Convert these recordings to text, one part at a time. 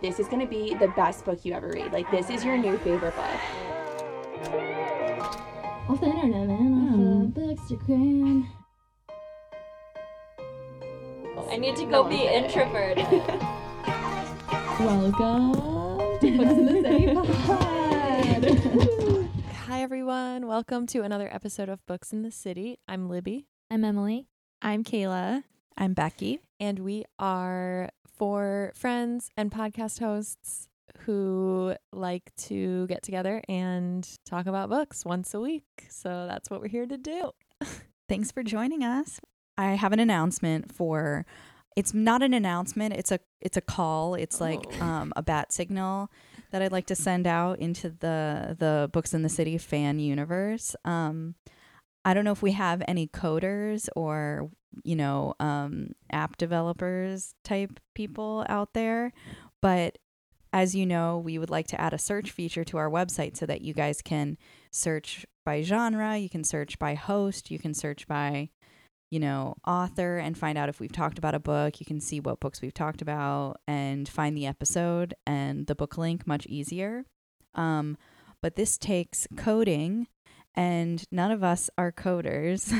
this is going to be the best book you ever read. Like, this is your new favorite book. Off the internet, man. Off the Bookstagram. I need to go be introverted. Welcome to Books in the City Pod. Hi, everyone. Welcome to another episode of Books in the City. I'm Libby. I'm Emily. I'm Kayla. I'm Becky. And we are four friends and podcast hosts who like to get together and talk about books once a week. So that's what we're here to do. Thanks for joining us. I have an announcement for, it's not an announcement, it's a call. It's like a bat signal that I'd like to send out into the Books in the City fan universe. I don't know if we have any coders or, app developers type people out there, but as you know, we would like to add a search feature to our website so that you guys can search by genre, you can search by host, you can search by, author, and find out if we've talked about a book. You can see what books we've talked about and find the episode and the book link much easier. But this takes coding, and none of us are coders.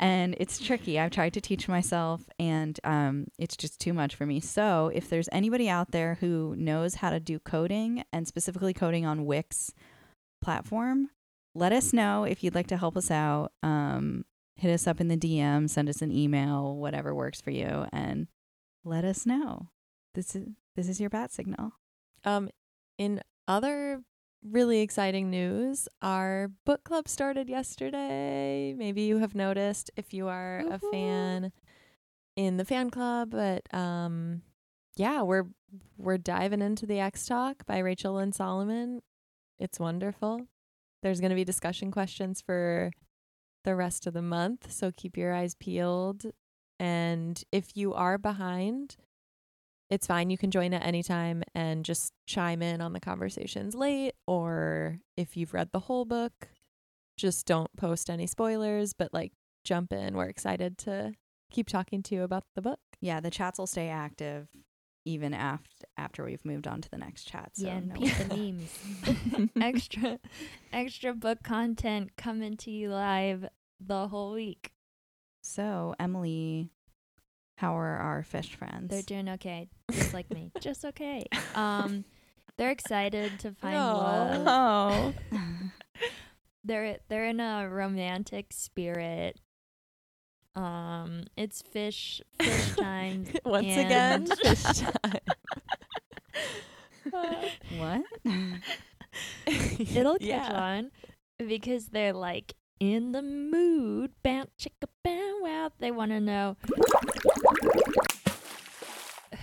And it's tricky. I've tried to teach myself, and it's just too much for me. So if there's anybody out there who knows how to do coding, and specifically coding on Wix platform, let us know if you'd like to help us out. Hit us up in the DM, send us an email, whatever works for you, and let us know. This is your bat signal. In other really exciting news, our book club started yesterday. Maybe you have noticed if you are a fan in the fan club, but we're diving into the Ex Talk by Rachel Lynn Solomon. It's wonderful. There's going to be discussion questions for the rest of the month, so keep your eyes peeled. And if you are behind, it's fine. You can join at any time and just chime in on the conversations late, or if you've read the whole book, just don't post any spoilers, but jump in. We're excited to keep talking to you about the book. Yeah, the chats will stay active even after we've moved on to the next chat. So yeah, and pizza memes. extra book content coming to you live the whole week. So, Emily, how are our fish friends? They're doing okay, just like me. Just okay. They're excited to find love. Oh. They're in a romantic spirit. It's fish time. Once again, fish time. What? It'll catch on because they're in the mood. Bam chicka bam wow. They want to know,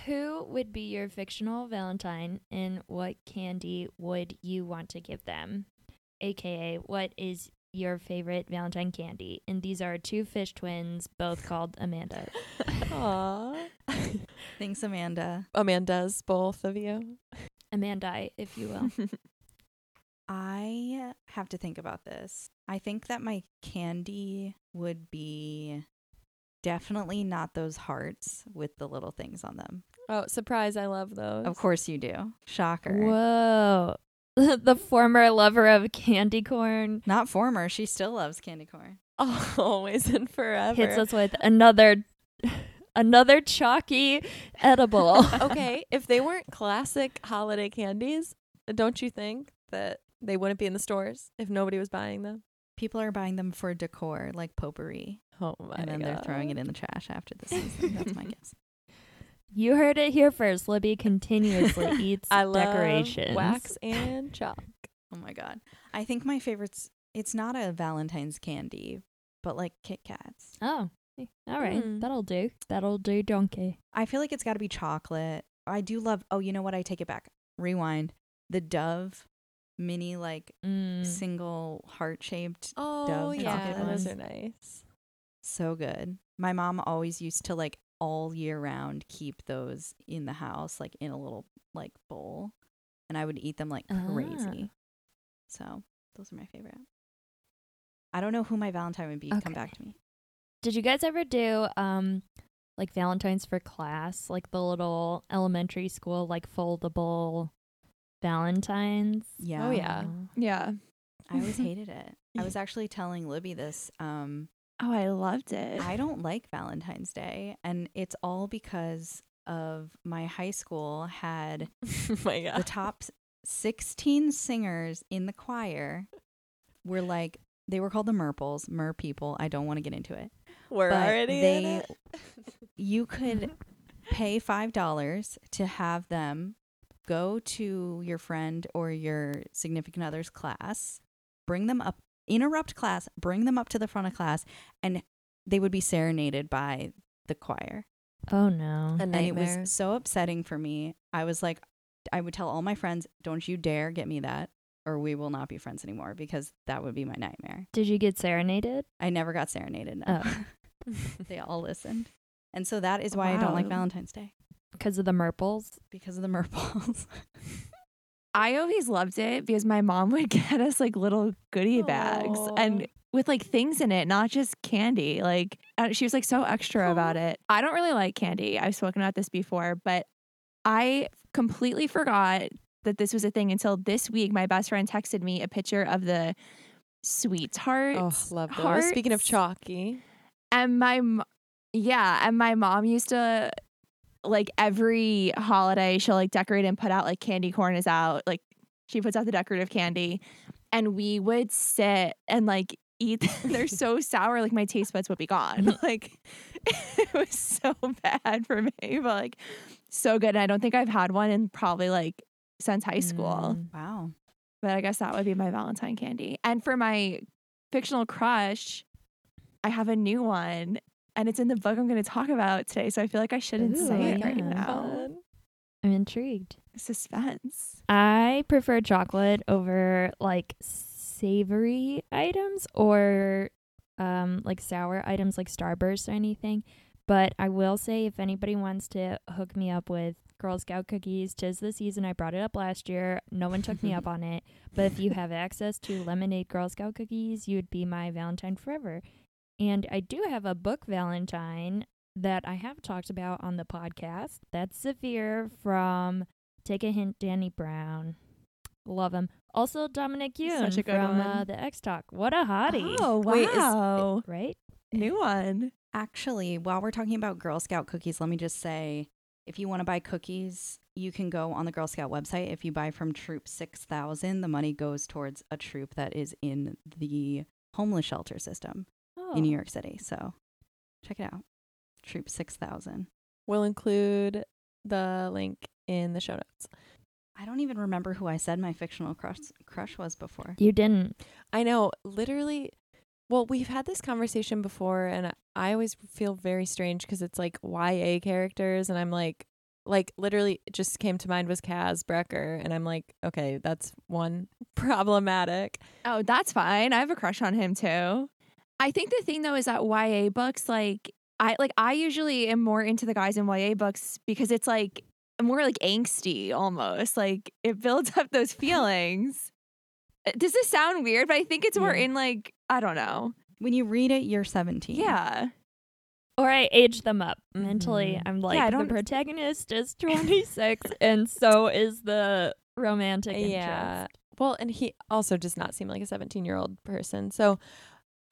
who would be your fictional Valentine and what candy would you want to give them? AKA, what is your favorite Valentine candy? And these are two fish twins, both called Amanda. Aww. Thanks, Amanda. Amandas, both of you. Amanda, if you will. I have to think about this. I think that my candy would be definitely not those hearts with the little things on them. Oh, surprise, I love those. Of course you do. Shocker. Whoa. The former lover of candy corn. Not former. She still loves candy corn. Oh, always and forever. Hits us with another chalky edible. Okay, if they weren't classic holiday candies, don't you think that they wouldn't be in the stores if nobody was buying them? People are buying them for decor, like potpourri. Oh my God. And then they're throwing it in the trash after the season. That's my guess. You heard it here first. Libby continuously eats decorations. Wax and chalk. Oh my God. I think my favorite's, it's not a Valentine's candy, but Kit Kats. Oh, all right. Mm. That'll do. That'll do, donkey. I feel like it's got to be chocolate. I do love, you know what? I take it back. Rewind. The Dove mini, single heart-shaped Dove. Oh, yeah. Those are nice. So good. My mom always used to, all year round keep those in the house, in a little bowl, and I would eat them crazy. So those are my favorite. I don't know who my Valentine would be. Okay. Come back to me. Did you guys ever do like Valentine's for class, like the little elementary school, like foldable Valentines. Yeah. Oh yeah. Yeah. I always hated it. I was actually telling Libby this. Oh, I loved it. I don't like Valentine's Day, and it's all because of my high school had the top 16 singers in the choir were like, they were called the Merples, mer people. I don't want to get into it. We're but already they, in it. You could pay $5 to have them go to your friend or your significant other's class, bring them up, interrupt class, bring them up to the front of class, and they would be serenaded by the choir. Oh no. And it was so upsetting for me. I was like, I would tell all my friends, don't you dare get me that, or we will not be friends anymore, because that would be my nightmare. Did you get serenaded? I never got serenaded. No. Oh. They all listened. And so that is why I don't like Valentine's Day. Because of the Merples? Because of the Merples. I always loved it because my mom would get us like little goodie bags and with like things in it, not just candy. Like she was like so extra about it. I don't really like candy. I've spoken about this before, but I completely forgot that this was a thing until this week. My best friend texted me a picture of the sweetheart. Oh, love those. Hearts. Speaking of chalky. And my mom used to, like, every holiday she'll like decorate and put out like candy corn is out, like she puts out the decorative candy, and we would sit and like eat. They're so sour, like my taste buds would be gone. Like it was so bad for me, but like so good. And I don't think I've had one in probably like since high school. Wow. But I guess that would be my Valentine candy. And for my fictional crush, I have a new one. And it's in the book I'm going to talk about today, so I feel like I shouldn't say it right now. I'm intrigued. Suspense. I prefer chocolate over like savory items or like sour items like Starburst or anything. But I will say, if anybody wants to hook me up with Girl Scout cookies, 'tis the season. I brought it up last year. No one took me up on it. But if you have access to lemonade Girl Scout cookies, you'd be my Valentine forever. And I do have a book Valentine that I have talked about on the podcast. That's Severe from Take a Hint, Danny Brown. Love him. Also, Dominic Yuen from the Ex Talk. What a hottie. Oh, wow. Wait, right? New one. Actually, while we're talking about Girl Scout cookies, let me just say, if you want to buy cookies, you can go on the Girl Scout website. If you buy from Troop 6000, the money goes towards a troop that is in the homeless shelter system. In New York City. So check it out. Troop 6000. We'll include the link in the show notes. I don't even remember who I said my fictional crush was before. You didn't. I know. Literally. Well, we've had this conversation before, and I always feel very strange because it's like YA characters. And I'm like literally it just came to mind was Kaz Brecker. And I'm like, okay, that's one problematic. Oh, that's fine. I have a crush on him too. I think the thing though is that YA books, I usually am more into the guys in YA books because it's like more like angsty almost. Like it builds up those feelings. Does this sound weird? But I think it's more in like, I don't know. When you read it, you're 17. Yeah. Or I age them up mentally. I'm like, the protagonist is 26 and so is the romantic interest. Yeah. Well, and he also does not seem like a 17-year-old person. So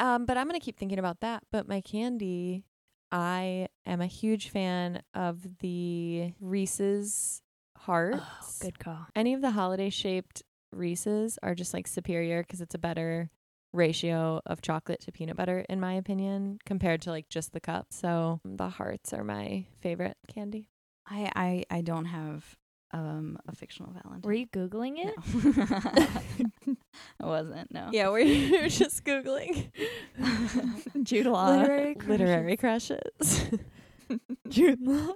but I'm going to keep thinking about that. But my candy, I am a huge fan of the Reese's hearts. Oh, good call. Any of the holiday-shaped Reese's are just like superior because it's a better ratio of chocolate to peanut butter, in my opinion, compared to like just the cup. So the hearts are my favorite candy. I don't have a fictional Valentine. Were you Googling it? No. I wasn't, no. Yeah, we're just Googling. Jude Law. Literary crushes. Jude Law.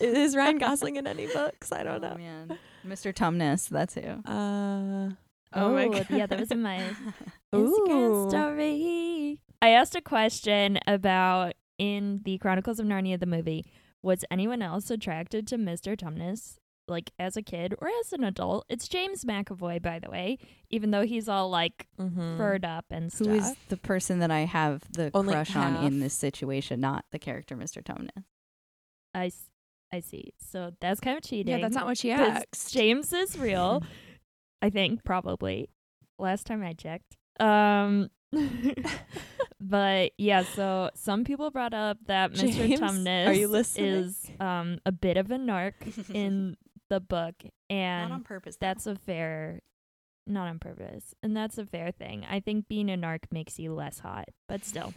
Is Ryan Gosling in any books? I don't know. Man. Mr. Tumnus, that's who. Oh my God. Yeah, that was in my Instagram story. I asked a question about, in the Chronicles of Narnia, the movie, was anyone else attracted to Mr. Tumnus? like as a kid or as an adult. It's James McAvoy, by the way, even though he's all like furred up and stuff. Who is the person that I have the crush on in this situation, not the character Mr. Tumnus. I see. So that's kind of cheating. Yeah, that's not what she asked. James is real, I think, probably. Last time I checked. But yeah, so some people brought up that Mr. James, Tumnus is a bit of a narc in the book, and not on purpose, that's a fair, not on purpose, and that's a fair thing. I think being a narc makes you less hot, but still,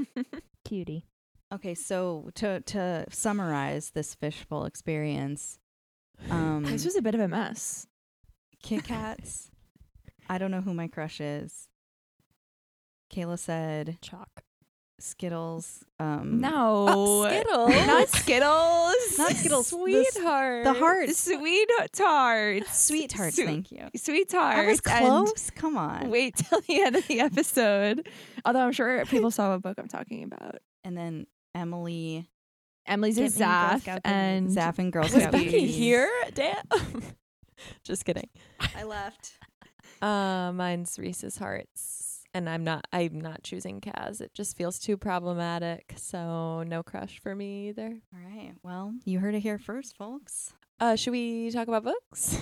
cutie. Okay, so to summarize this fishbowl experience, this was a bit of a mess. Kit Kats. I don't know who my crush is. Kayla said chalk. Skittles. No. Skittles. Not Skittles. Not Skittles. Sweetheart. The heart. Sweethearts. Sweethearts, thank you. Sweethearts. I was close. Come on. Wait till the end of the episode. Although I'm sure people saw what book I'm talking about. And then Emily. Emily's a Zaf and Girl Scout. Was Becky here? Damn. Just kidding. I left. Mine's Reese's Hearts. And I'm not choosing Kaz. It just feels too problematic. So no crush for me either. All right. Well, you heard it here first, folks. Should we talk about books?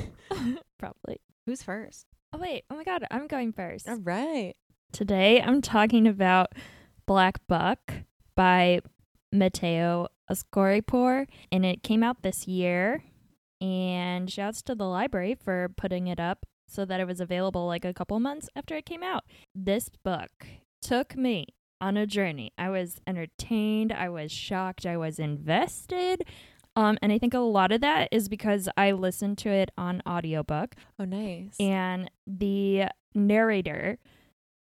Probably. Who's first? Oh, wait. Oh, my God. I'm going first. All right. Today, I'm talking about Black Buck by Mateo Askaripour. And it came out this year. And shouts to the library for putting it up so that it was available like a couple months after it came out. This book took me on a journey. I was entertained. I was shocked. I was invested. And I think a lot of that is because I listened to it on audiobook. Oh, nice. And the narrator,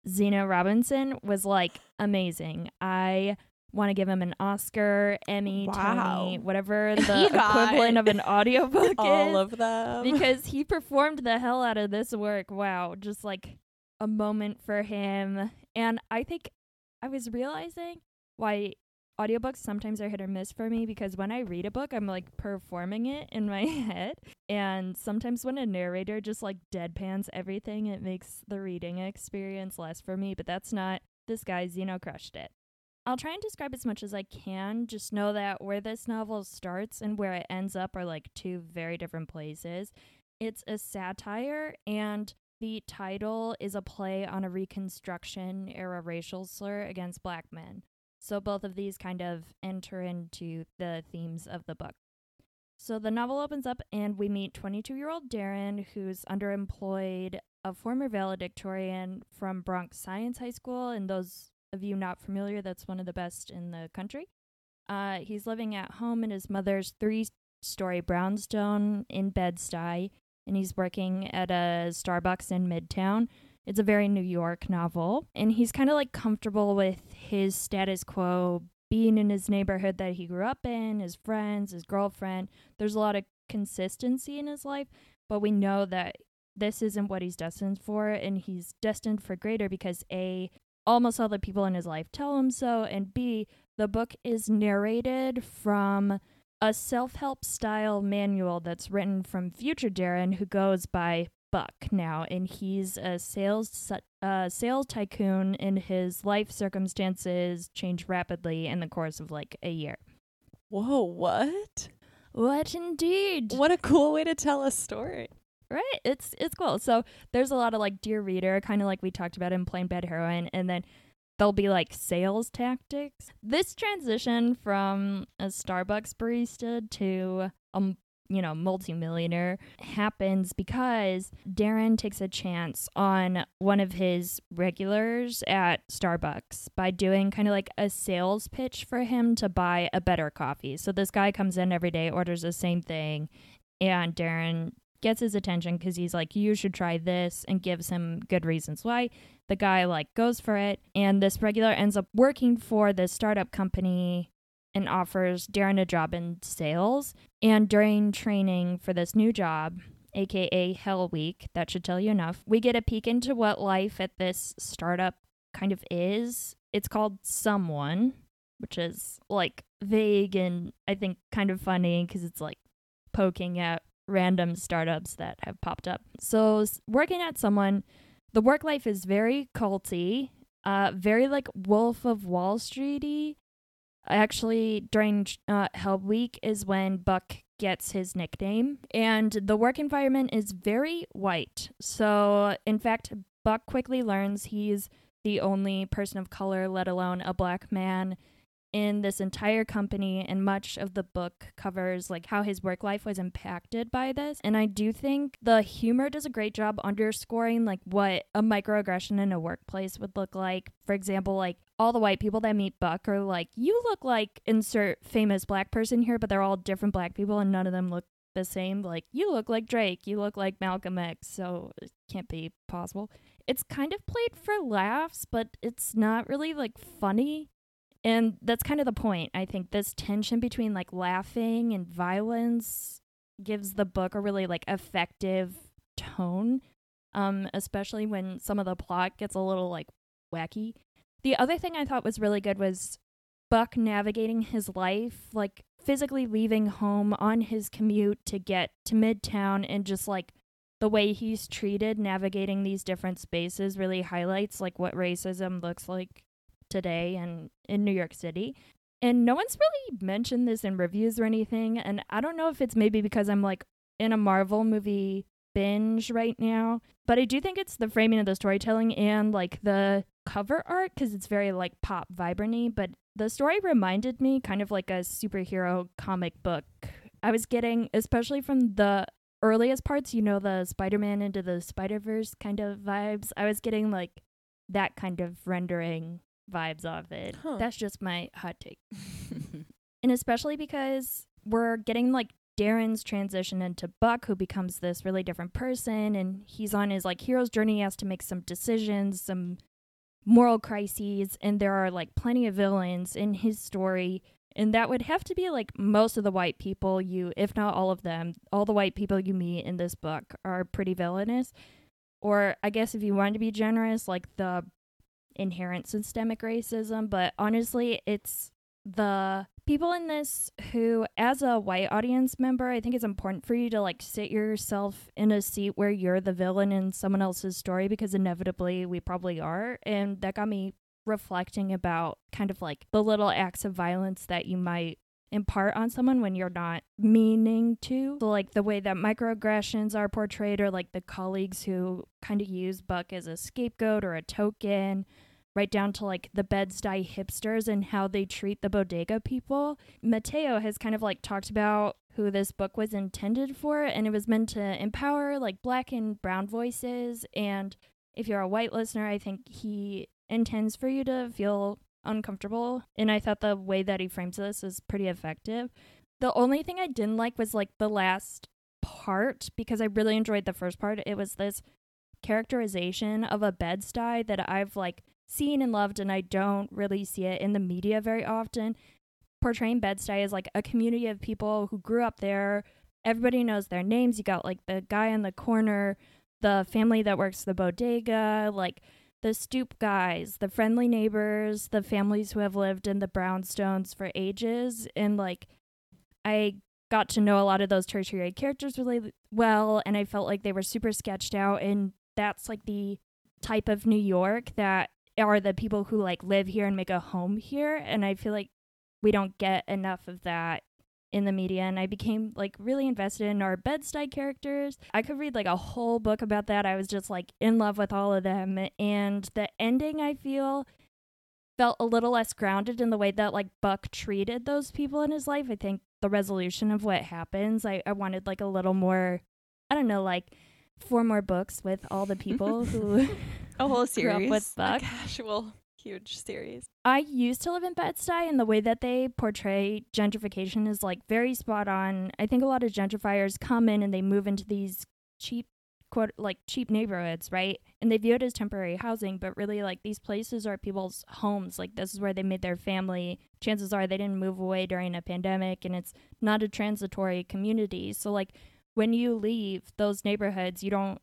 Zena Robinson, was like amazing. I want to give him an Oscar, Emmy, Tony, whatever the equivalent of an audiobook all of them. Because he performed the hell out of this work. Wow. Just like a moment for him. And I think I was realizing why audiobooks sometimes are hit or miss for me, because when I read a book, I'm like performing it in my head. And sometimes when a narrator just like deadpans everything, it makes the reading experience less for me. But that's not this guy. Zeno crushed it. I'll try and describe as much as I can. Just know that where this novel starts and where it ends up are like two very different places. It's a satire, and the title is a play on a Reconstruction era racial slur against Black men. So both of these kind of enter into the themes of the book. So the novel opens up and we meet 22-year-old Darren, who's underemployed, a former valedictorian from Bronx Science High School, and those of you not familiar, that's one of the best in the country. He's living at home in his mother's 3-story brownstone in Bed-Stuy, and he's working at a Starbucks in Midtown. It's a very New York novel, and he's kind of like comfortable with his status quo, being in his neighborhood that he grew up in, his friends, his girlfriend. There's a lot of consistency in his life, but we know that this isn't what he's destined for, and he's destined for greater because A, almost all the people in his life tell him so, and B, the book is narrated from a self-help style manual that's written from future Darren, who goes by Buck now, and he's a sales tycoon, and his life circumstances change rapidly in the course of like a year. Whoa, what? What indeed? What a cool way to tell a story. Right, it's cool. So there's a lot of like Dear Reader, kind of like we talked about in Plain Bad Heroine, and then there'll be like sales tactics. This transition from a Starbucks barista to multimillionaire happens because Darren takes a chance on one of his regulars at Starbucks by doing kind of like a sales pitch for him to buy a better coffee. So this guy comes in every day, orders the same thing, and Darren gets his attention because he's like, you should try this, and gives him good reasons why. The guy like goes for it, and this regular ends up working for this startup company and offers Darren a job in sales. And during training for this new job, aka Hell Week, that should tell you enough, we get a peek into what life at this startup kind of is. It's called Someone, which is like vague and I think kind of funny because it's like poking at random startups that have popped up. So working at Someone, the work life is very culty, very like Wolf of Wall Street-y. Actually, during Hell Week is when Buck gets his nickname. And the work environment is very white. So, in fact, Buck quickly learns he's the only person of color, let alone a black man, in this entire company, and much of the book covers like how his work life was impacted by this. And I do think the humor does a great job underscoring like what a microaggression in a workplace would look like. For example, like all the white people that meet Buck are like, you look like insert famous black person here, but they're all different black people and none of them look the same. Like, you look like Drake, you look like Malcolm X, so it can't be possible. It's kind of played for laughs, but it's not really like funny. And that's kind of the point. I think this tension between like laughing and violence gives the book a really like effective tone, especially when some of the plot gets a little like wacky. The other thing I thought was really good was Buck navigating his life, like physically leaving home on his commute to get to Midtown, and just like the way he's treated navigating these different spaces really highlights like what racism looks like today and in New York City. And no one's really mentioned this in reviews or anything, and I don't know if it's maybe because I'm like in a Marvel movie binge right now, but I do think it's the framing of the storytelling and like the cover art, because it's very like pop vibrant-y, but the story reminded me kind of like a superhero comic book. I was getting, especially from the earliest parts, you know, the Spider-Man Into the Spider-Verse kind of vibes. I was getting like that kind of rendering vibes off it. That's just my hot take. And especially because we're getting like Darren's transition into Buck, who becomes this really different person, and he's on his like hero's journey. He has to make some decisions, some moral crises, and there are like plenty of villains in his story, and that would have to be like most of the white people you, if not all of them, all the white people you meet in this book are pretty villainous. Or I guess if you wanted to be generous, like the inherent systemic racism. But honestly, it's the people in this who, as a white audience member, I think it's important for you to like sit yourself in a seat where you're the villain in someone else's story, because inevitably we probably are. And that got me reflecting about kind of like the little acts of violence that you might impart on someone when you're not meaning to. So, like the way that microaggressions are portrayed, or like the colleagues who kind of use Buck as a scapegoat or a token, right down to like the Bed-Stuy hipsters and how they treat the bodega people. Mateo has kind of like talked about who this book was intended for, and it was meant to empower like black and brown voices. And if you're a white listener, I think he intends for you to feel uncomfortable, and I thought the way that he frames this is pretty effective. The only thing I didn't like was like the last part, because I really enjoyed the first part. It was this characterization of a Bed-Stuy that I've like seen and loved, and I don't really see it in the media very often, portraying Bed-Stuy as like a community of people who grew up there. Everybody knows their names. You got like the guy on the corner, the family that works the bodega, like the stoop guys, the friendly neighbors, the families who have lived in the brownstones for ages. And like I got to know a lot of those tertiary characters really well, and I felt like they were super sketched out, and that's like the type of New York that are the people who like live here and make a home here, and I feel like we don't get enough of that in the media. And I became like really invested in our Bed-Stuy characters. I could read like a whole book about that. I was just like in love with all of them. And the ending, I feel, felt a little less grounded in the way that like Buck treated those people in his life. I think the resolution of what happens, I wanted like a little more, I don't know, like 4 more books with all the people who a whole series grew up with Buck. A casual huge series. I used to live in Bed-Stuy, and the way that they portray gentrification is like very spot on. I think a lot of gentrifiers come in and they move into these cheap, quote, like cheap neighborhoods, right? And they view it as temporary housing, but really like these places are people's homes. Like this is where they made their family. Chances are they didn't move away during a pandemic, and it's not a transitory community. So like when you leave those neighborhoods, you don't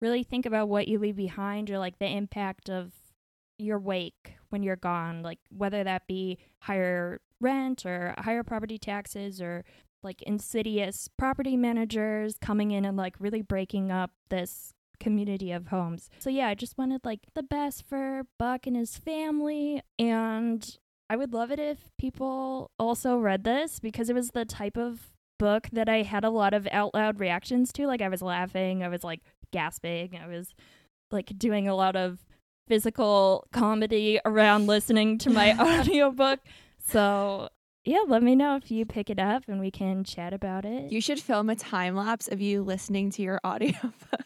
really think about what you leave behind, or like the impact of your wake when you're gone, like whether that be higher rent or higher property taxes or like insidious property managers coming in and like really breaking up this community of homes. So yeah, I just wanted like the best for Buck and his family, and I would love it if people also read this because it was the type of book that I had a lot of out loud reactions to. Like I was laughing, I was like gasping, I was like doing a lot of physical comedy around listening to my audiobook. So yeah, let me know if you pick it up and we can chat about it. You should film a time lapse of you listening to your audiobook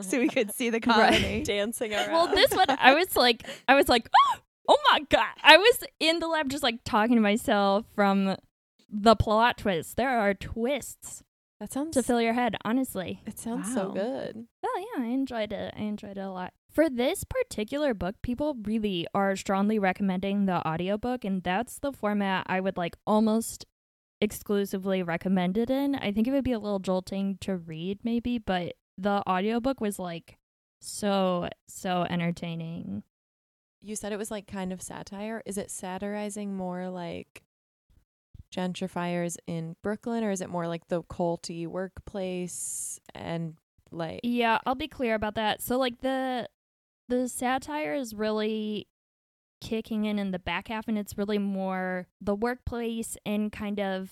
so we could see the comedy. Right. Dancing around. Well, this one I was like, oh my God. I was in the lab just like talking to myself from the plot twist. There are twists. That sounds to fill your head, honestly. It sounds so good. Well, yeah, I enjoyed it a lot. For this particular book, people really are strongly recommending the audiobook, and that's the format I would like almost exclusively recommend it in. I think it would be a little jolting to read maybe, but the audiobook was like so entertaining. You said it was like kind of satire. Is it satirizing more like gentrifiers in Brooklyn, or is it more like the culty workplace and like... Yeah, I'll be clear about that. So like the satire is really kicking in the back half, and it's really more the workplace and kind of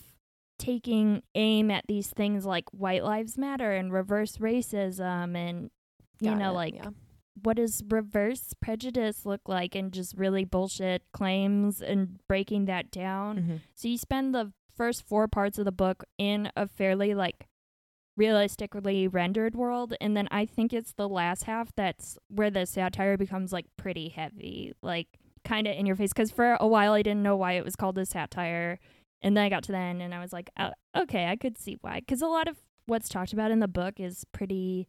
taking aim at these things like White Lives Matter and reverse racism and, what does reverse prejudice look like, and just really bullshit claims and breaking that down. Mm-hmm. So you spend the first 4 parts of the book in a fairly like realistically rendered world, and then I think it's the last half that's where the satire becomes like pretty heavy, like kind of in your face, because for a while I didn't know why it was called a satire, and then I got to the end and I was like, oh, okay, I could see why, because a lot of what's talked about in the book is pretty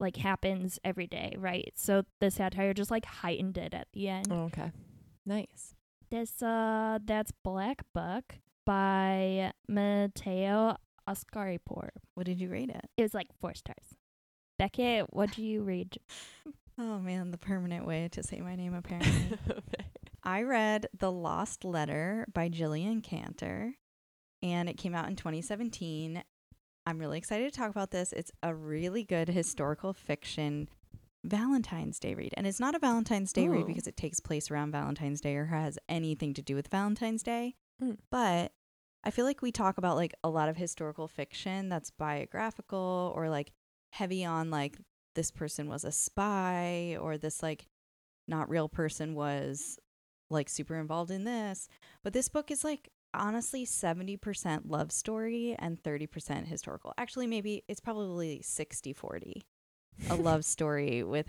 like happens every day, right? So the satire just like heightened it at the end. Oh, okay, nice. This that's Black Buck by Mateo Askaripour. What did you rate it? It was like 4 stars. Becky, what do you read? Oh man, the permanent way to say my name apparently. Okay. I read The Lost Letter by Gillian Cantor, and it came out in 2017. I'm really excited to talk about this. It's a really good historical fiction Valentine's Day read. And it's not a Valentine's Day read because it takes place around Valentine's Day or has anything to do with Valentine's Day. Mm. But I feel like we talk about like a lot of historical fiction that's biographical or like heavy on like this person was a spy or this like not real person was like super involved in this. But this book is like honestly 70% love story and 30% historical. Actually, maybe it's probably 60-40, a love story with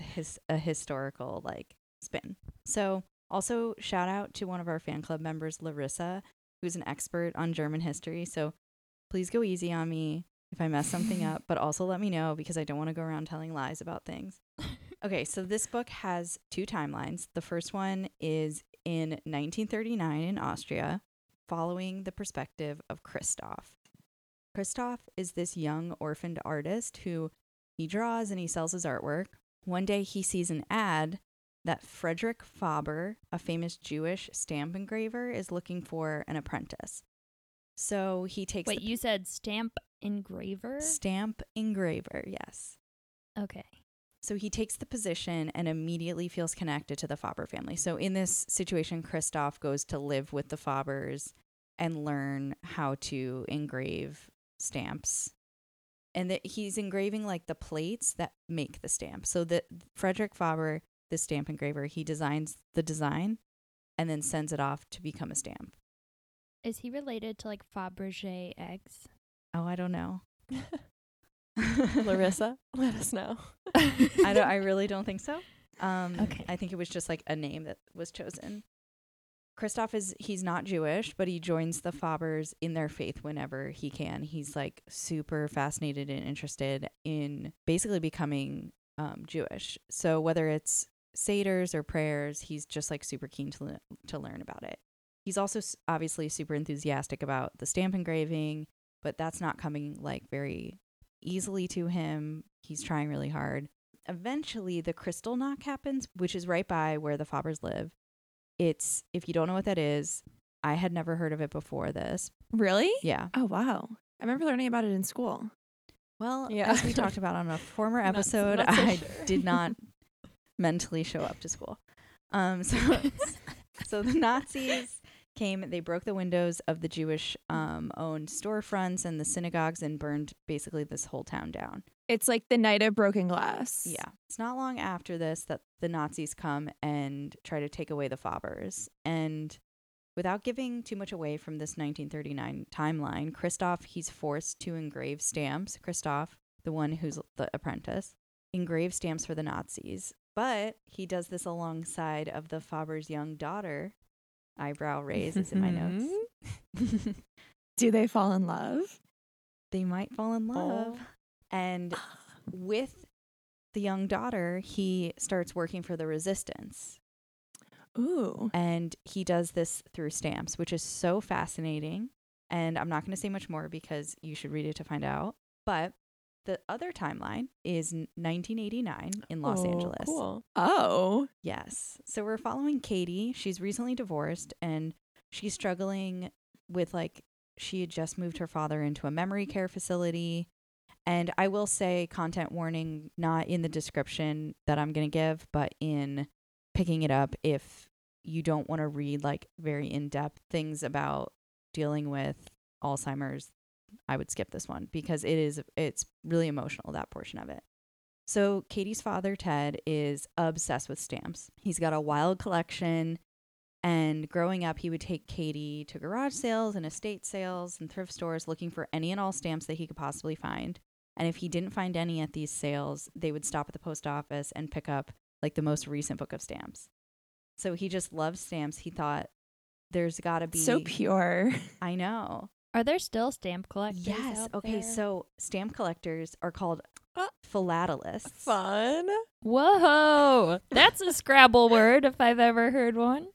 a historical like spin. So also shout out to one of our fan club members, Larissa, who's an expert on German history. So please go easy on me if I mess something up, but also let me know because I don't want to go around telling lies about things. Okay, so this book has 2 timelines. The first one is in 1939 in Austria, following the perspective of Christoph. Christoph is this young orphaned artist who he draws and he sells his artwork. One day he sees an ad that Frederick Faber, a famous Jewish stamp engraver, is looking for an apprentice. So he takes... Wait, you said stamp engraver? Stamp engraver, yes. Okay. So he takes the position and immediately feels connected to the Faber family. So in this situation, Christoph goes to live with the Fabers and learn how to engrave stamps. And that he's engraving like the plates that make the stamp. So that Frederick Faber, the stamp engraver, he designs the design and then sends it off to become a stamp. Is he related to like Fabergé eggs? Oh, I don't know. Larissa, let us know. I really don't think so. Okay. I think it was just like a name that was chosen. Christoph he's not Jewish, but he joins the Fabers in their faith whenever he can. He's like super fascinated and interested in basically becoming Jewish. So whether it's seders or prayers, he's just like super keen to learn about it. He's also obviously super enthusiastic about the stamp engraving, but that's not coming like very easily to him. He's trying really hard. Eventually the crystal knock happens, which is right by where the Fabers live. It's, if you don't know what that is, I had never heard of it before this. Really? Yeah. Oh wow. I remember learning about it in school. Well, yeah. As we talked about on a former episode, I did not mentally show up to school. So the Nazis came, they broke the windows of the Jewish owned storefronts and the synagogues and burned basically this whole town down. It's like the night of broken glass. Yeah. It's not long after this that the Nazis come and try to take away the Fabers. And without giving too much away from this 1939 timeline, Christoph, he's forced to engrave stamps. Christoph, the one who's the apprentice, engraves stamps for the Nazis. But he does this alongside of the Faber's young daughter. Eyebrow raise is in my notes. Do they fall in love? They might fall in love. Oh. And with the young daughter, he starts working for the resistance. Ooh. And he does this through stamps, which is so fascinating. And I'm not going to say much more because you should read it to find out. But the other timeline is 1989 in Los Angeles. Cool. Oh. Yes. So we're following Katie. She's recently divorced and she's struggling with, like, she had just moved her father into a memory care facility. And I will say, content warning, not in the description that I'm going to give, but in picking it up if you don't want to read, like, very in-depth things about dealing with Alzheimer's. I would skip this one because it's really emotional, that portion of it. So Katie's father, Ted, is obsessed with stamps. He's got a wild collection. And growing up, he would take Katie to garage sales and estate sales and thrift stores looking for any and all stamps that he could possibly find. And if he didn't find any at these sales, they would stop at the post office and pick up, like, the most recent book of stamps. So he just loves stamps. He thought there's got to be... So pure. I know. Are there still stamp collectors? Yes. Okay, there? So stamp collectors are called philatelists. Fun. Whoa. That's a Scrabble word if I've ever heard one.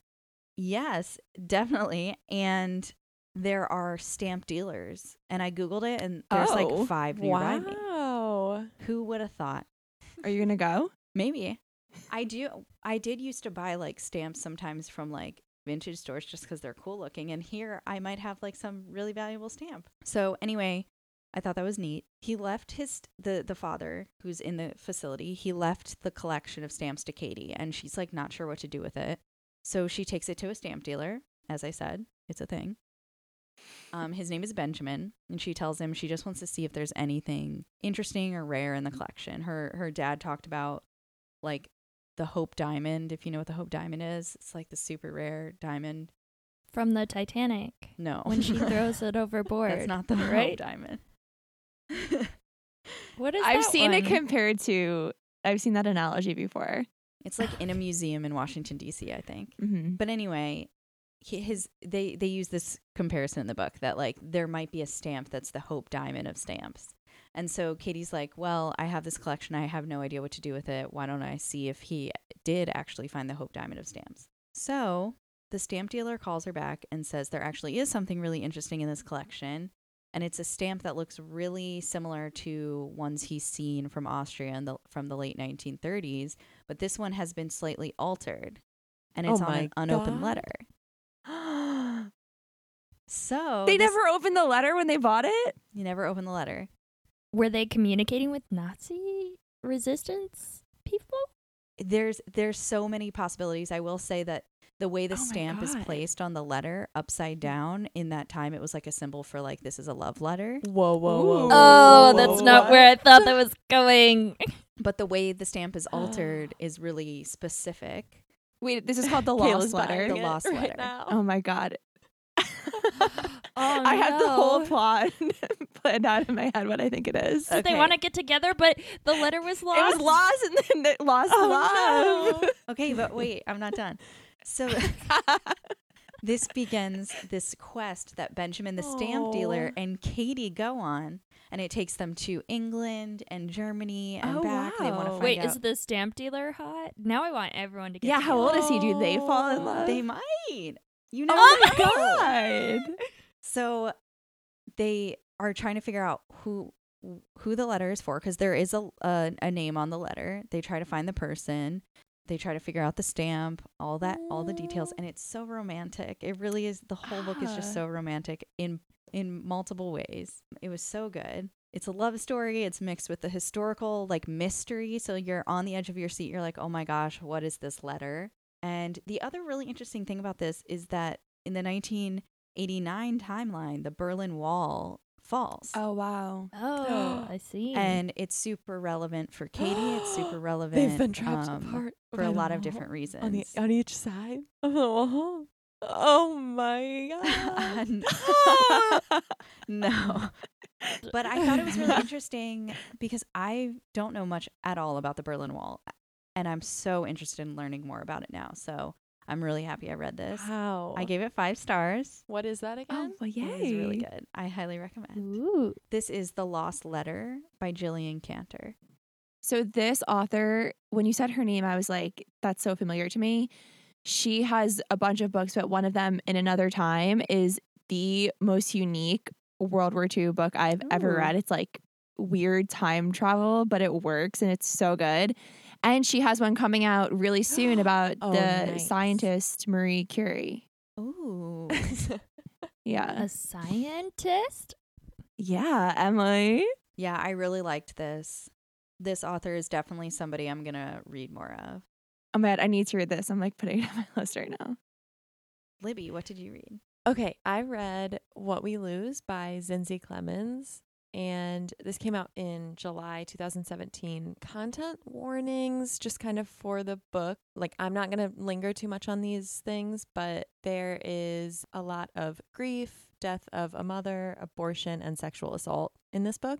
Yes, definitely. And there are stamp dealers. And I Googled it, and there's like five nearby me. Wow. Who would have thought? Are you going to go? Maybe. I did used to buy, like, stamps sometimes from, like, vintage stores just because they're cool looking, and here I might have, like, some really valuable stamp. So anyway, I thought that was neat. He left the father who's in the facility, he left the collection of stamps to Katie, and she's, like, not sure what to do with it. So she takes it to a stamp dealer. As I said, it's a thing. His name is Benjamin, and she tells him she just wants to see if there's anything interesting or rare in the collection. Her dad talked about, like, the Hope Diamond, if you know what the Hope Diamond is. It's like the super rare diamond. From the Titanic. No. When she throws it overboard. That's not the Hope Diamond. What is I've that seen one? It compared to, I've seen that analogy before. It's like in a museum in Washington, D.C., I think. Mm-hmm. But anyway, they use this comparison in the book that, like, there might be a stamp that's the Hope Diamond of stamps. And so Katie's like, well, I have this collection. I have no idea what to do with it. Why don't I see if he did actually find the Hope Diamond of stamps? So the stamp dealer calls her back and says there actually is something really interesting in this collection. And it's a stamp that looks really similar to ones he's seen from Austria and from the late 1930s. But this one has been slightly altered. And it's on an unopened letter. So they never opened the letter when they bought it? You never opened the letter. Were they communicating with Nazi resistance people? There's so many possibilities. I will say that the way the stamp is placed on the letter upside down, in that time it was like a symbol for, like, this is a love letter. Whoa. That's not where I thought that was going. But the way the stamp is altered is really specific. Wait, this is called the Lost Letter. The Lost Letter. Now. Oh my God. I have the whole plot put out in my head what I think it is. So they want to get together, but the letter was lost. It was lost, and then lost love. No. Okay, but wait, I'm not done. So this begins this quest that Benjamin, the stamp dealer, and Katie go on, and it takes them to England and Germany and back. Wow. They want to find out. Is the stamp dealer hot? Now I want everyone to get. Yeah, how old is he? Do they fall in love? They might. You know. Oh my God. So they are trying to figure out who the letter is for, because there is a name on the letter. They try to find the person. They try to figure out the stamp, all the details, and it's so romantic. It really is. The whole book is just so romantic in in multiple ways. It was so good. It's a love story. It's mixed with the historical, like, mystery. So you're on the edge of your seat. You're like, oh my gosh, what is this letter? And the other really interesting thing about this is that in the 1989 timeline, the Berlin Wall falls. Oh, wow. Oh, I see. And it's super relevant for Katie. It's super relevant. They've been trapped apart for a lot of different reasons. On each side of the wall. Oh my God. No. But I thought it was really interesting because I don't know much at all about the Berlin Wall. And I'm so interested in learning more about it now. So I'm really happy I read this. Wow. I gave it 5 stars. What is that again? Oh, well, yay. It was really good. I highly recommend. Ooh. This is The Lost Letter by Gillian Cantor. So this author, when you said her name, I was like, that's so familiar to me. She has a bunch of books, but one of them, In Another Time, is the most unique World War II book I've ever read. It's like weird time travel, but it works and it's so good. And she has one coming out really soon about scientist Marie Curie. Ooh. Yeah. A scientist? Yeah, Emily. Yeah, I really liked this. This author is definitely somebody I'm going to read more of. Oh my God, I need to read this. I'm like putting it on my list right now. Libby, what did you read? Okay, I read What We Lose by Zinzi Clemmons, and this came out in July 2017. Content warnings, just kind of for the book. Like, I'm not going to linger too much on these things, but there is a lot of grief, death of a mother, abortion, and sexual assault in this book.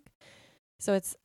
So it's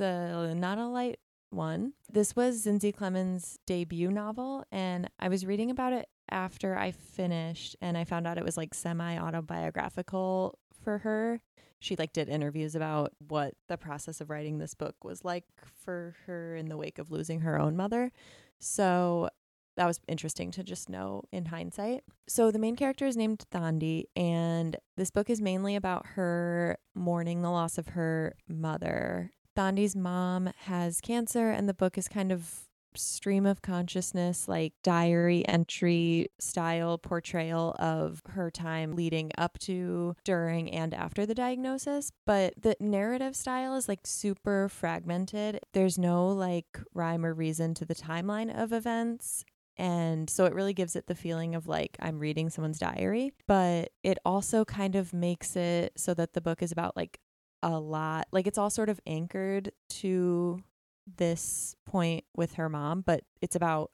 not a light one. This was Zinzi Clemmons' debut novel, and I was reading about it after I finished, and I found out it was like semi-autobiographical for her. She like did interviews about what the process of writing this book was like for her in the wake of losing her own mother. So that was interesting to just know in hindsight. So the main character is named Thandi, and this book is mainly about her mourning the loss of her mother. Thandi's mom has cancer, and the book is kind of stream of consciousness, like diary entry style portrayal of her time leading up to, during, and after the diagnosis. But the narrative style is like super fragmented. There's no like rhyme or reason to the timeline of events. And so it really gives it the feeling of like I'm reading someone's diary, but it also kind of makes it so that the book is about like a lot, like it's all sort of anchored to this point with her mom, but it's about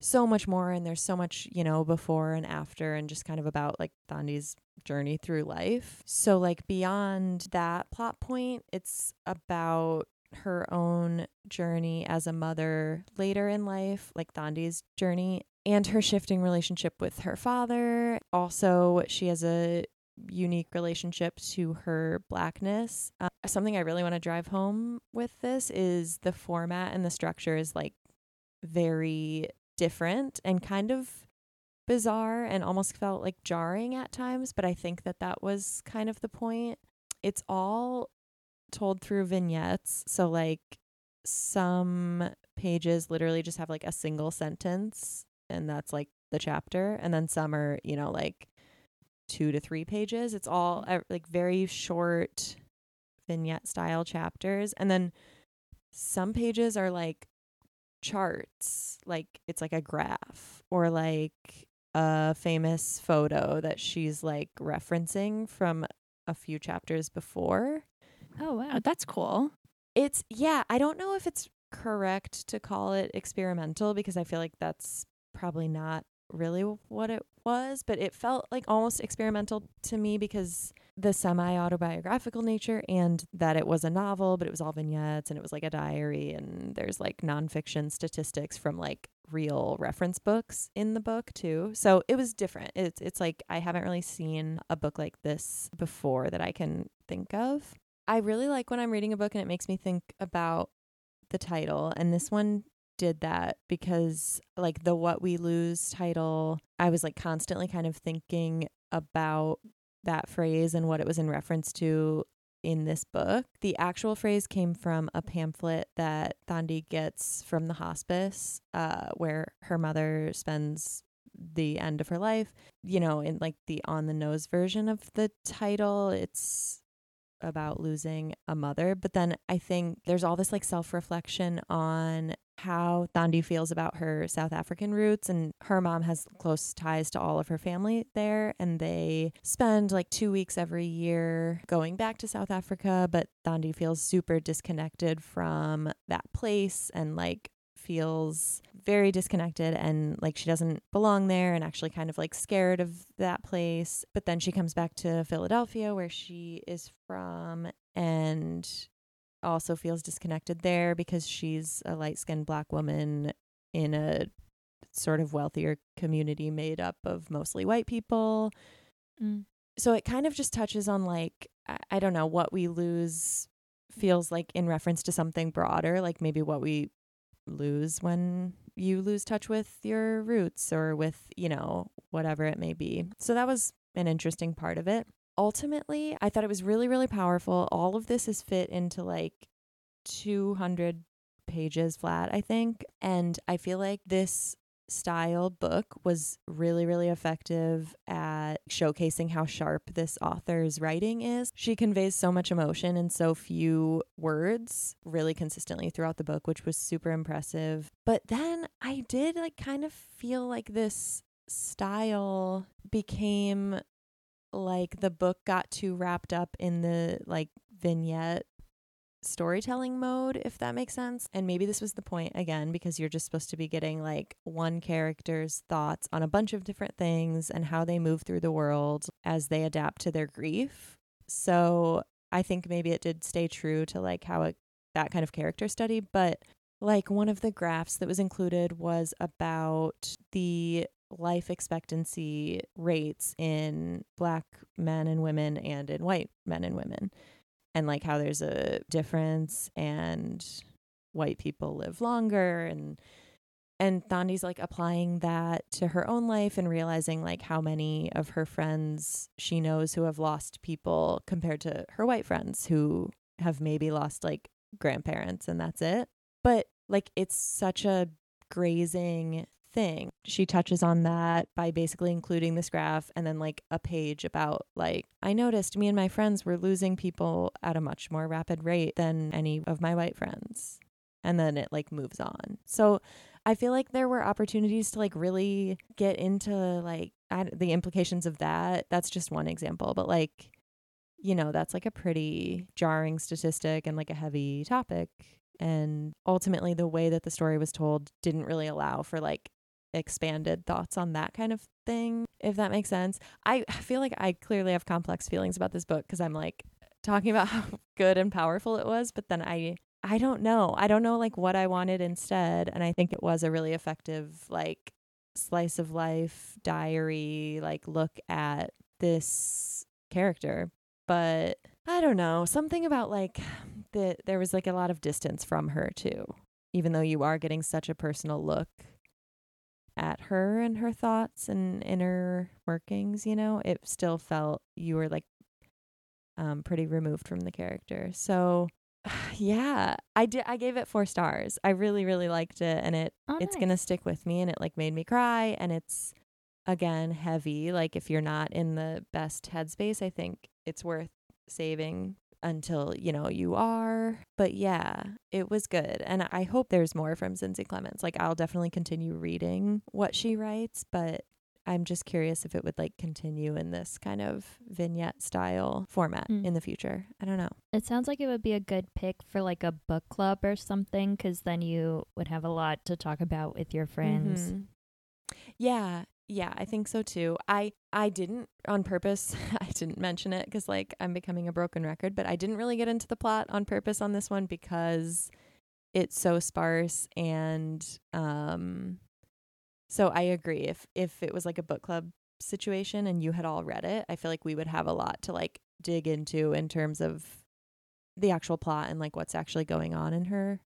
so much more, and there's so much, you know, before and after, and just kind of about like Thandi's journey through life. So like beyond that plot point, it's about her own journey as a mother later in life, like Thandi's journey, and her shifting relationship with her father. Also, she has a unique relationship to her blackness. Something I really want to drive home with this is the format and the structure is like very different and kind of bizarre and almost felt like jarring at times, but I think that was kind of the point. It's all told through vignettes, so like some pages literally just have like a single sentence and that's like the chapter, and then some are, you know, like 2 to 3 pages. It's all like very short vignette style chapters. And then some pages are like charts, like it's like a graph or like a famous photo that she's like referencing from a few chapters before. Oh, wow. That's cool. It's, yeah, I don't know if it's correct to call it experimental because I feel like that's probably not really what it was, but it felt like almost experimental to me because the semi-autobiographical nature and that it was a novel, but it was all vignettes and it was like a diary, and there's like nonfiction statistics from like real reference books in the book too. So it was different. It's like I haven't really seen a book like this before that I can think of. I really like when I'm reading a book and it makes me think about the title, and this one did that because like the What We Lose title, I was like constantly kind of thinking about that phrase and what it was in reference to in this book. The actual phrase came from a pamphlet that Thandi gets from the hospice where her mother spends the end of her life. You know, in like the on the nose version of the title, it's about losing a mother. But then I think there's all this like self-reflection on how Thandi feels about her South African roots, and her mom has close ties to all of her family there, and they spend like 2 weeks every year going back to South Africa, but Thandi feels super disconnected from that place and like feels very disconnected and like she doesn't belong there and actually kind of like scared of that place. But then she comes back to Philadelphia, where she is from, and also feels disconnected there because she's a light-skinned Black woman in a sort of wealthier community made up of mostly white people. Mm. So it kind of just touches on like, I don't know, What We Lose feels like in reference to something broader, like maybe what we lose when you lose touch with your roots or with, you know, whatever it may be. So that was an interesting part of it. Ultimately, I thought it was really, really powerful. All of this is fit into like 200 pages flat, I think. And I feel like this style book was really, really effective at showcasing how sharp this author's writing is. She conveys so much emotion in so few words really consistently throughout the book, which was super impressive. But then I did like kind of feel like this style became like the book got too wrapped up in the like vignette storytelling mode, if that makes sense. And maybe this was the point again, because you're just supposed to be getting like one character's thoughts on a bunch of different things and how they move through the world as they adapt to their grief. So I think maybe it did stay true to like how that kind of character study. But like one of the graphs that was included was about the life expectancy rates in Black men and women and in white men and women, and like how there's a difference and white people live longer, and Thandi's like applying that to her own life and realizing like how many of her friends she knows who have lost people compared to her white friends who have maybe lost like grandparents and that's it. But like it's such a grazing thing. She touches on that by basically including this graph and then like a page about like, I noticed me and my friends were losing people at a much more rapid rate than any of my white friends. And then it like moves on. So I feel like there were opportunities to like really get into like the implications of that. That's just one example, but like, you know, that's like a pretty jarring statistic and like a heavy topic. And ultimately the way that the story was told didn't really allow for like expanded thoughts on that kind of thing, if that makes sense. I feel like I clearly have complex feelings about this book because I'm like talking about how good and powerful it was, but then I don't know. I don't know like what I wanted instead, and I think it was a really effective like slice of life diary like look at this character. But I don't know, something about like that there was like a lot of distance from her too, even though you are getting such a personal look at her and her thoughts and inner workings, you know, it still felt you were like pretty removed from the character. So yeah, I gave it 4 stars. I really, really liked it, and it's nice. Gonna stick with me, and it like made me cry, and it's again heavy. Like if you're not in the best headspace, I think it's worth saving until, you know, you are. But yeah, it was good. And I hope there's more from Zinzi Clemmons. Like I'll definitely continue reading what she writes, but I'm just curious if it would like continue in this kind of vignette style format in the future. I don't know. It sounds like it would be a good pick for like a book club or something, because then you would have a lot to talk about with your friends. Mm-hmm. Yeah. Yeah, I think so too. I didn't on purpose. I didn't mention it because like I'm becoming a broken record, but I didn't really get into the plot on purpose on this one because it's so sparse. And so I agree. If it was like a book club situation and you had all read it, I feel like we would have a lot to like dig into in terms of the actual plot and like what's actually going on in her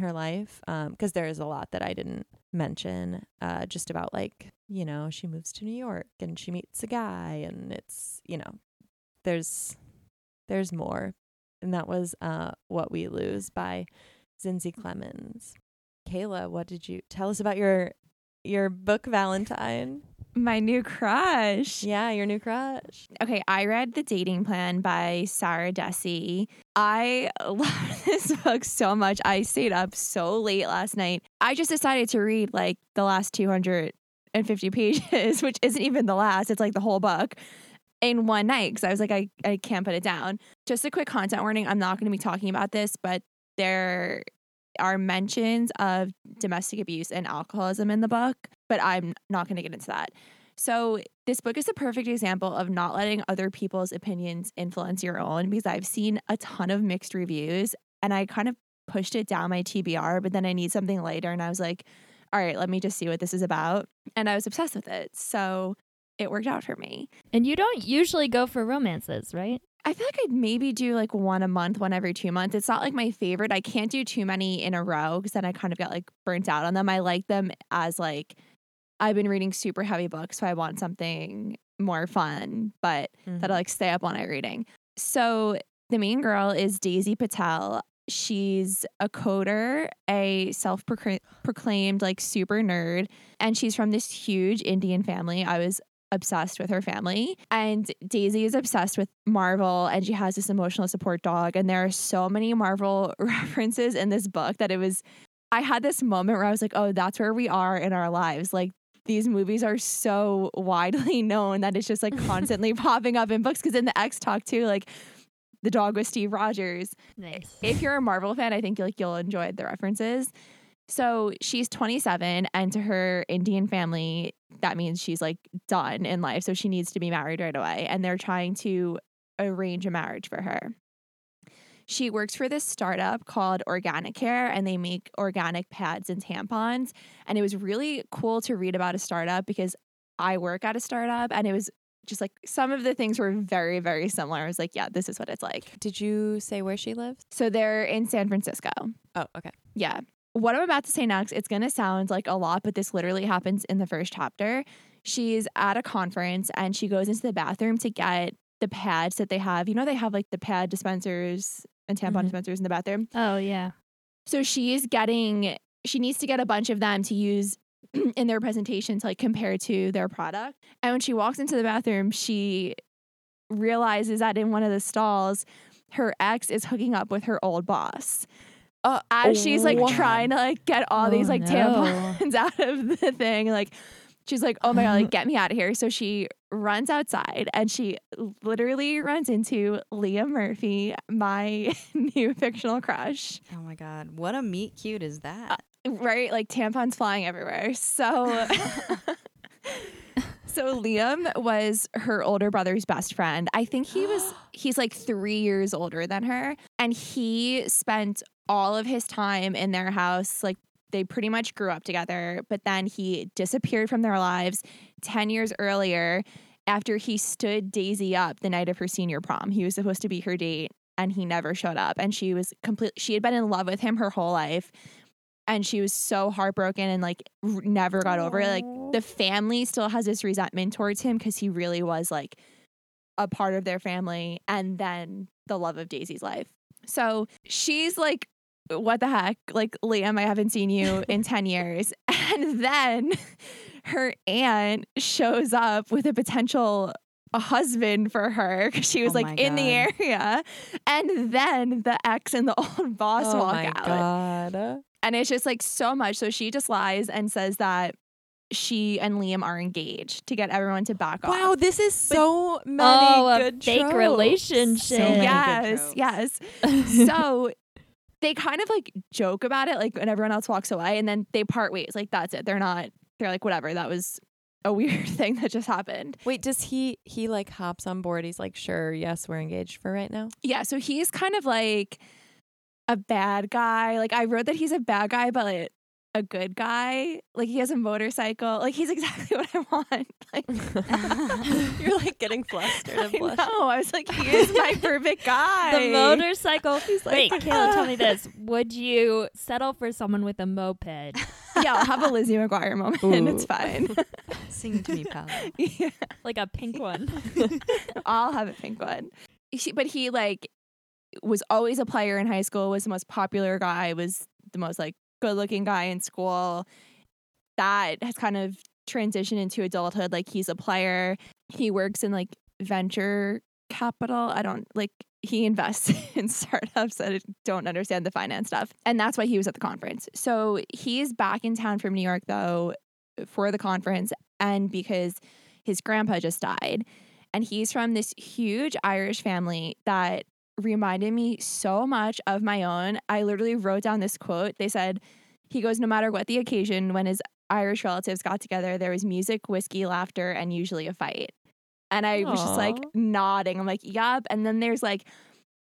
life, because there is a lot that I didn't mention, just about like, you know, she moves to New York and she meets a guy, and it's, you know, there's more. And that was What We Lose by Zinzi Clemmons. Kayla, what did you tell us about your book Valentine? My new crush. Yeah, your new crush. Okay, I read The Dating Plan by Sarah Desi. I love this book so much. I stayed up so late last night. I just decided to read like the last 250 pages, which isn't even the last. It's like the whole book in one night because I was like, I can't put it down. Just a quick content warning. I'm not going to be talking about this, but there are mentions of domestic abuse and alcoholism in the book, but I'm not going to get into that. So this book is a perfect example of not letting other people's opinions influence your own, because I've seen a ton of mixed reviews and I kind of pushed it down my TBR, but then I need something later and I was like, all right, let me just see what this is about. And I was obsessed with it. So it worked out for me. And you don't usually go for romances, right? I feel like I'd maybe do like one a month, one every 2 months. It's not like my favorite. I can't do too many in a row because then I kind of get like burnt out on them. I like them as like, I've been reading super heavy books, so I want something more fun, but that'll like stay up all night reading. So the main girl is Daisy Patel. She's a coder, a self-proclaimed like super nerd, and she's from this huge Indian family. I was obsessed with her family, and Daisy is obsessed with Marvel, and she has this emotional support dog, and there are so many Marvel references in this book that I had this moment where I was like, oh, that's where we are in our lives. Like, these movies are so widely known that it's just like constantly popping up in books, because in the Ex Talk too, like the dog was Steve Rogers. Nice. If you're a Marvel fan, I think you'll enjoy the references. So she's 27, and to her Indian family, that means she's like done in life. So she needs to be married right away. And they're trying to arrange a marriage for her. She works for this startup called Organic Care, and they make organic pads and tampons. And it was really cool to read about a startup because I work at a startup, and it was just like some of the things were very, very similar. I was like, yeah, this is what it's like. Did you say where she lives? So they're in San Francisco. Oh, okay. Yeah. What I'm about to say next, it's going to sound like a lot, but this literally happens in the first chapter. She's at a conference and she goes into the bathroom to get the pads that they have. You know, they have like the pad dispensers and tampon dispensers in the bathroom. Oh, yeah. So she needs to get a bunch of them to use in their presentation to like compare to their product. And when she walks into the bathroom, she realizes that in one of the stalls, her ex is hooking up with her old boss. As she's like trying to like get all these like tampons out of the thing, like she's like, oh my god, like get me out of here. So she runs outside and she literally runs into Leah Murphy, my new fictional crush. Oh my god, what a meet cute is that? Right, like tampons flying everywhere. So so Liam was her older brother's best friend. I think he's like 3 years older than her, and he spent all of his time in their house. Like, they pretty much grew up together, but then he disappeared from their lives 10 years earlier after he stood Daisy up the night of her senior prom. He was supposed to be her date, and he never showed up, and she had been in love with him her whole life, and she was so heartbroken and like never got over it. Like, the family still has this resentment towards him because he really was like a part of their family and then the love of Daisy's life. So she's like, what the heck? Like, Liam, I haven't seen you in 10 years. And then her aunt shows up with a potential husband for her because she was in the area. And then the ex and the old boss walk out. God. And it's just like so much. So she just lies and says that she and Liam are engaged to get everyone to back off. Wow, this is so many good fake tropes. Relationships. So yes, yes. So they kind of like joke about it, like when everyone else walks away, and then they part ways. Like, that's it. They're like, whatever. That was a weird thing that just happened. Wait, does he like hops on board? He's like, sure, yes, we're engaged for right now. Yeah. So he's kind of like a bad guy. Like, I wrote that he's a bad guy, but like, a good guy. Like, he has a motorcycle. Like, he's exactly what I want. Like, you're like getting flustered and blushing. No, I was like, he is my perfect guy. The motorcycle. He's like, wait, Kayla, tell me this. Would you settle for someone with a moped? Yeah, I'll have a Lizzie McGuire moment. Ooh. It's fine. Sing to me, pal. Yeah. Like a pink one. I'll have a pink one. But he like was always a player in high school, was the most popular guy, was the most like good looking guy in school. That has kind of transition into adulthood. Like, he's a player. He works in, like, venture capital. He invests in startups. I don't understand the finance stuff. And that's why he was at the conference. So he's back in town from New York, though, for the conference, and because his grandpa just died. And he's from this huge Irish family that reminded me so much of my own. I literally wrote down this quote. They said, he goes, no matter what the occasion, when his Irish relatives got together, there was music, whiskey, laughter, and usually a fight. And I was just like nodding. I'm like, yup. And then there's like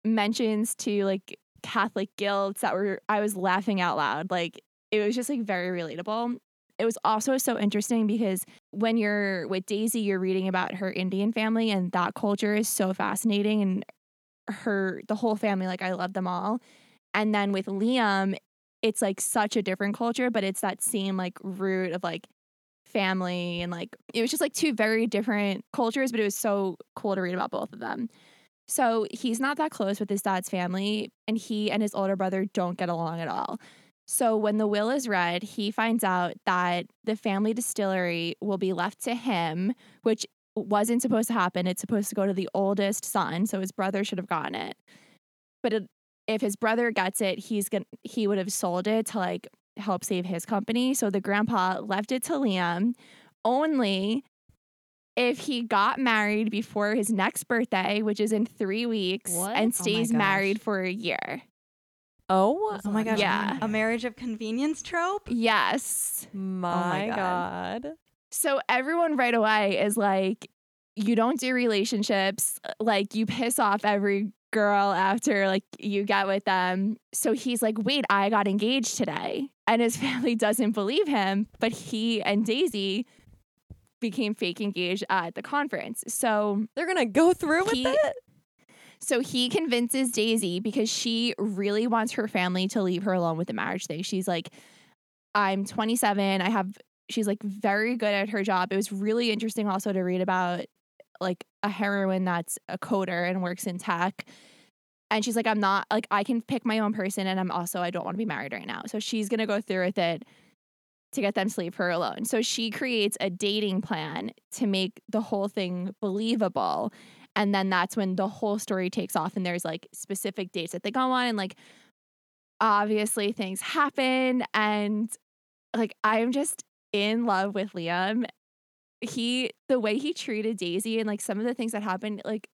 mentions to like Catholic guilds that were, I was laughing out loud. Like, it was just like very relatable. It was also so interesting because when you're with Daisy, you're reading about her Indian family, and that culture is so fascinating, and the whole family, like, I love them all. And then with Liam, it's like such a different culture, but it's that same like root of like family, and like it was just like two very different cultures, but it was so cool to read about both of them. So he's not that close with his dad's family, and he and his older brother don't get along at all. So when the will is read, he finds out that the family distillery will be left to him, which wasn't supposed to happen. It's supposed to go to the oldest son, so his brother should have gotten it. But if his brother gets it, he would have sold it to like help save his company. So the grandpa left it to Liam only if he got married before his next birthday, which is in 3 weeks, and stays married for a year. Oh my gosh. Yeah. A marriage of convenience trope? Yes. My God. So everyone right away is like, you don't do relationships. Like, you piss off every girl after like you get with them. So he's like, wait, I got engaged today. And his family doesn't believe him, but he and Daisy became fake engaged at the conference. So they're going to go through with it? So he convinces Daisy because she really wants her family to leave her alone with the marriage thing. She's like, I'm 27. She's like very good at her job. It was really interesting also to read about like a heroine that's a coder and works in tech. And she's like, I'm not like, I can pick my own person. And I don't want to be married right now. So she's going to go through with it to get them to leave her alone. So she creates a dating plan to make the whole thing believable. And then that's when the whole story takes off, and there's like specific dates that they go on, and like obviously things happen. And like, I'm just in love with Liam. The way he treated Daisy and like some of the things that happened, like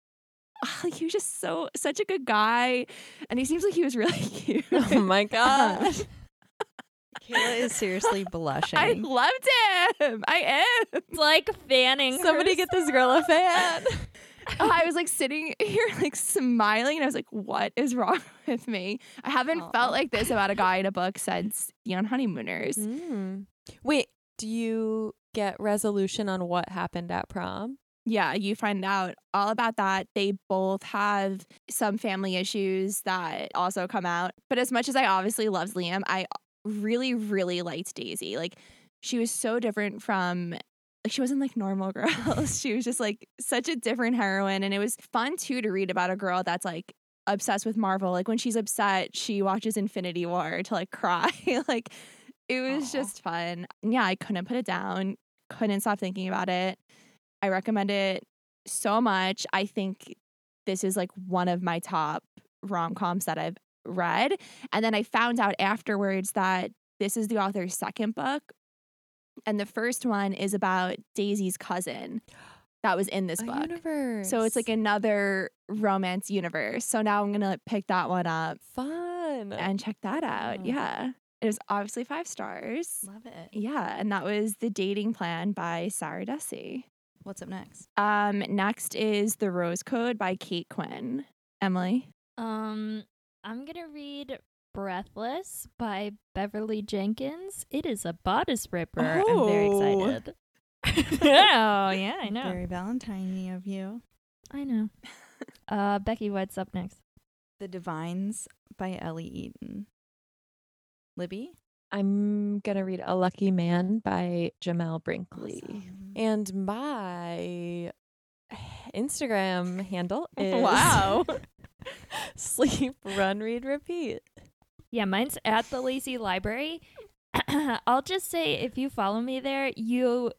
he was just such a good guy. And he seems like he was really cute. Oh my gosh. Kayla is seriously blushing. I loved him. I am. It's like fanning. Somebody get this girl a fan. I was like sitting here like smiling, and I was like, what is wrong with me? I haven't felt like this about a guy in a book since Young Honeymooners. Mm. Wait, do you get resolution on what happened at prom? Yeah, you find out all about that. They both have some family issues that also come out. But as much as I obviously loved Liam, I really, really liked Daisy. Like, she was so different from... she wasn't like normal girls. She was just like such a different heroine. And it was fun too to read about a girl that's like obsessed with Marvel. Like, when she's upset, she watches Infinity War to like cry. Like, it was just fun. Yeah, I couldn't put it down. Couldn't stop thinking about it. I recommend it so much. I think this is like one of my top rom-coms that I've read. And then I found out afterwards that this is the author's second book. And the first one is about Daisy's cousin that was in this book. Universe. So it's like another romance universe. So now I'm going to pick that one up. Fun. And check that out. Yeah. It was obviously 5 stars. Love it. Yeah. And that was The Dating Plan by Sarah Desi. What's up next? Next is The Rose Code by Kate Quinn. Emily? I'm going to read... Breathless by Beverly Jenkins. It is a bodice ripper. Oh. I'm very excited. Oh, yeah, I know. Very Valentine-y of you. I know. Becky, what's up next? The Divines by Ellie Eaton. Libby? I'm going to read A Lucky Man by Jamel Brinkley. Awesome. And my Instagram handle is... Wow. Sleep, Run, Read, Repeat. Yeah, mine's at the Lazy Library, I'll just say, if you follow me there, you're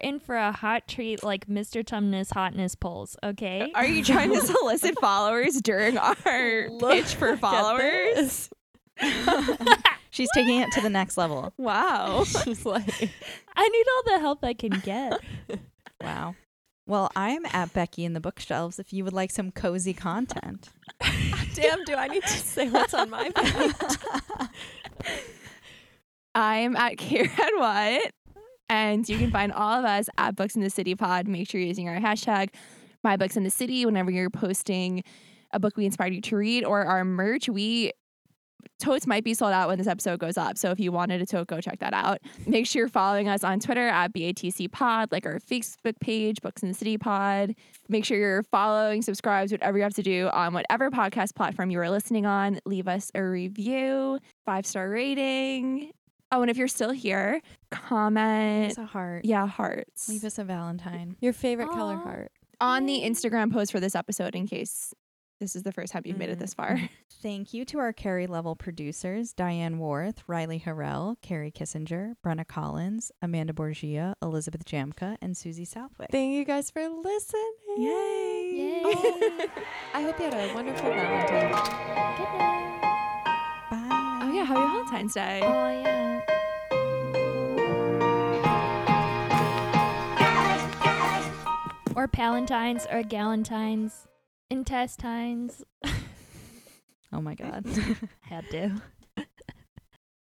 in for a hot treat, like Mr. Tumnus hotness polls. Okay. Are you trying to solicit followers during our pitch for followers? She's taking it to the next level. Wow. She's like, I need all the help I can get. Wow. Well, I'm at Becky in the Bookshelves if you would like some cozy content. Damn, do I need to say what's on my page? I'm at Karen Watt, and you can find all of us at Books in the City Pod. Make sure you're using our hashtag #MyBooksInTheCity whenever you're posting a book we inspired you to read or our merch. Totes might be sold out when this episode goes up, so if you wanted a tote, go check that out. Make sure you're following us on Twitter at BATC Pod, like our Facebook page, Books in the City Pod. Make sure you're following, subscribes, whatever you have to do on whatever podcast platform you are listening on. Leave us a review, 5-star rating. Oh, and if you're still here, comment. Leave us a heart. Yeah, hearts. Leave us a Valentine. Your favorite color heart. On the Instagram post for this episode, in case this is the first time you've made it this far. Thank you to our Carrie level producers, Diane Worth, Riley Harrell, Carrie Kissinger, Brenna Collins, Amanda Borgia, Elizabeth Jamka, and Susie Southwick. Thank you guys for listening. Yay. Yay. Oh. I hope you had a wonderful Valentine's. Good night. Bye. Oh, yeah. Happy Valentine's Day. Oh, yeah. Or Palantines or Galantines. Intestines. Oh my god. Had to.